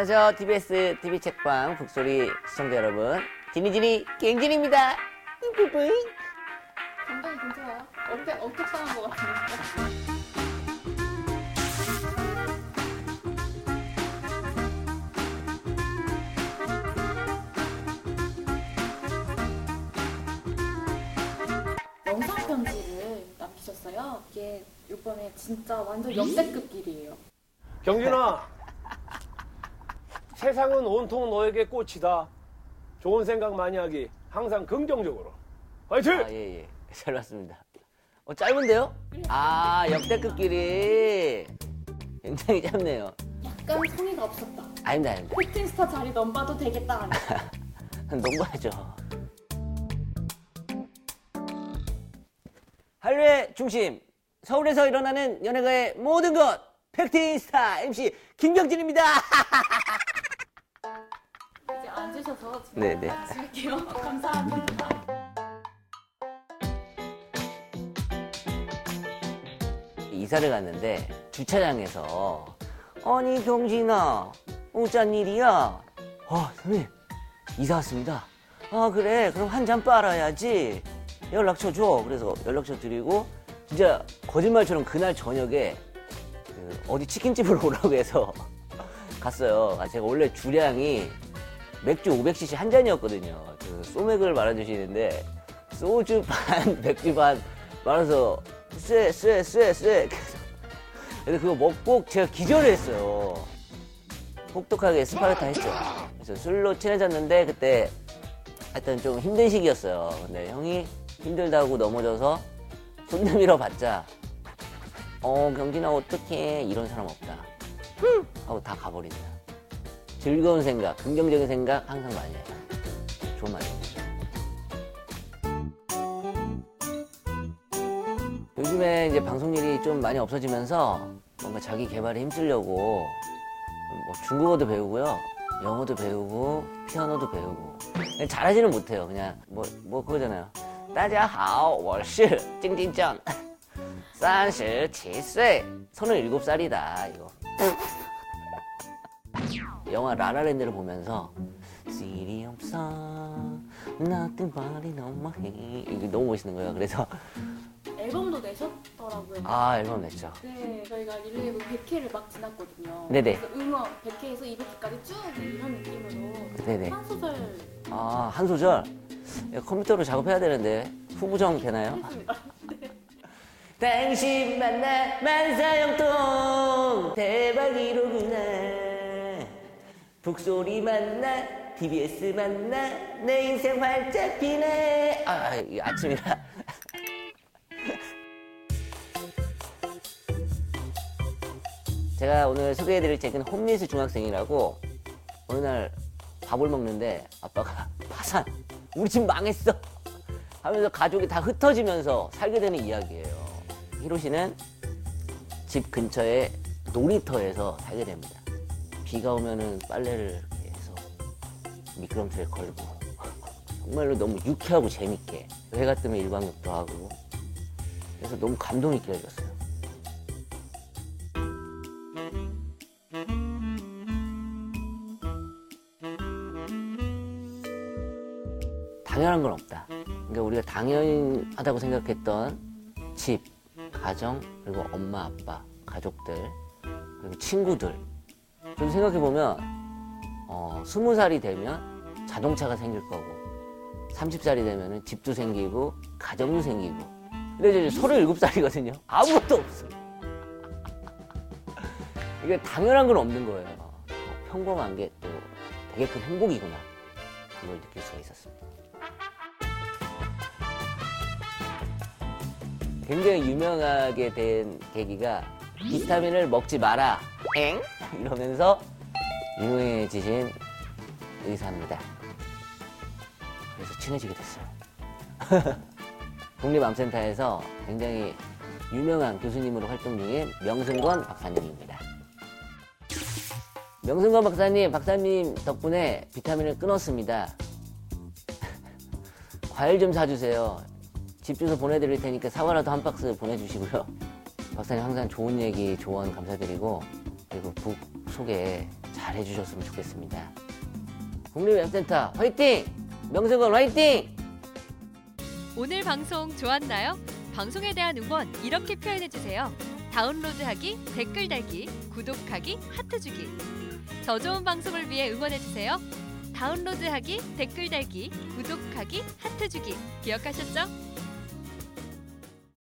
안녕하세요. TBS tv책방 북소리 시청자 여러분, 지니지니 경지니입니다. 뿌잉뿌잉. 굉장히 괜찮아요. 엄청 싸는 것 같아요. 영상편지를 남기셨어요. 이게 이번에 진짜 완전 역대급 길이에요. 경준아, 세상은 온통 너에게 꽃이다. 좋은 생각 많이 하기. 항상 긍정적으로. 화이팅! 아, 예, 예. 잘 봤습니다. 짧은데요? 아, 역대급 길이 굉장히 짧네요. 약간 성의가 없었다. 아닙니다, 아닙니다. 팩트인스타 자리 넘봐도 되겠다. 넘봐야죠. 한류의 중심, 서울에서 일어나는 연예가의 모든 것, 팩트인스타 MC 김경진입니다. 이제 앉으셔서 질문 드릴게요. 감사합니다. 이사를 갔는데 주차장에서 아니 경진아, 어쩐 일이야? 아 선생님, 이사 왔습니다. 아 그래, 그럼 한 잔 빨아야지. 연락처 줘. 그래서 연락처 드리고 진짜 거짓말처럼 그날 저녁에 어디 치킨집으로 오라고 해서 갔어요. 아, 제가 원래 주량이 맥주 500cc 한 잔이었거든요. 그래서 소맥을 말아주시는데 소주 반, 맥주 반 말아서 쎄쎄쎄쎄. 근데 그거 먹고 제가 기절을 했어요. 혹독하게 스파르타 했죠. 그래서 술로 친해졌는데 그때 하여튼 좀 힘든 시기였어요. 근데 형이 힘들다고 넘어져서 손 내밀어 봤자 경진아 어떡해, 이런 사람 없다 하고 다 가버린다. 즐거운 생각, 긍정적인 생각 항상 많이 해요. 좋은 말입니다. 요즘에 이제 방송 일이 좀 많이 없어지면서 뭔가 자기 개발에 힘쓰려고 중국어도 배우고요, 영어도 배우고 피아노도 배우고. 잘하지는 못해요. 그냥 뭐 그거잖아요. 大家好,我是晶晶酱 37세 37살이다 이거. 영화 라라랜드를 보면서 City 없어 Nothing but in my head, 이게 너무 멋있는 거예요. 그래서 앨범도 내셨더라고요. 아, 앨범 냈죠. 네, 저희가 릴레이브 100회를 막 지났거든요. 네네. 그래서 음원 100회에서 200회까지 쭉 이런 느낌으로. 네네. 한 소절. 아, 한 소절? 야, 컴퓨터로 작업해야 되는데 후부정 되나요? 네. 당신 만나 만사형통 대박이로구나. 북소리 만나 TBS 만나 내 인생 활짝 피네. 아, 이게 아침이라. 제가 오늘 소개해드릴 책은 홈리스 중학생이라고, 어느 날 밥을 먹는데 아빠가 파산! 우리 집 망했어! 하면서 가족이 다 흩어지면서 살게 되는 이야기예요. 히로시는 집 근처의 놀이터에서 살게 됩니다. 비가 오면은 빨래를 이렇게 해서 미끄럼틀에 걸고 정말로 너무 유쾌하고 재밌게 회가 뜨면 일광욕도 하고, 그래서 너무 감동 있게 해줬어요. 당연한 건 없다. 그러니까 우리가 당연하다고 생각했던 집, 가정, 그리고 엄마, 아빠, 가족들, 그리고 친구들. 좀 생각해보면 20살이 되면 자동차가 생길 거고, 30살이 되면 집도 생기고 가정도 생기고. 근데 이제 37살이거든요. 아무것도 없어. 이게 당연한 건 없는 거예요. 평범한 게 또 되게 큰 행복이구나, 그걸 느낄 수가 있었습니다. 굉장히 유명하게 된 계기가 비타민을 먹지 마라 엥? 이러면서 유명해지신 의사입니다. 그래서 친해지게 됐어요. 국립암센터에서 굉장히 유명한 교수님으로 활동 중인 명승권 박사님입니다. 명승권 박사님 덕분에 비타민을 끊었습니다. 과일 좀 사주세요. 집 주소 보내드릴 테니까 사과라도 한 박스 보내주시고요. 박사님 항상 좋은 얘기, 조언 감사드리고, 그리고 북 소개 잘 잘해주셨으면 좋겠습니다. 국립암센터 화이팅! 명승권 화이팅! 오늘 방송 좋았나요? 방송에 대한 응원 이렇게 표현해주세요. 다운로드하기, 댓글 달기, 구독하기, 하트 주기. 저 좋은 방송을 위해 응원해주세요. 다운로드하기, 댓글 달기, 구독하기, 하트 주기. 기억하셨죠?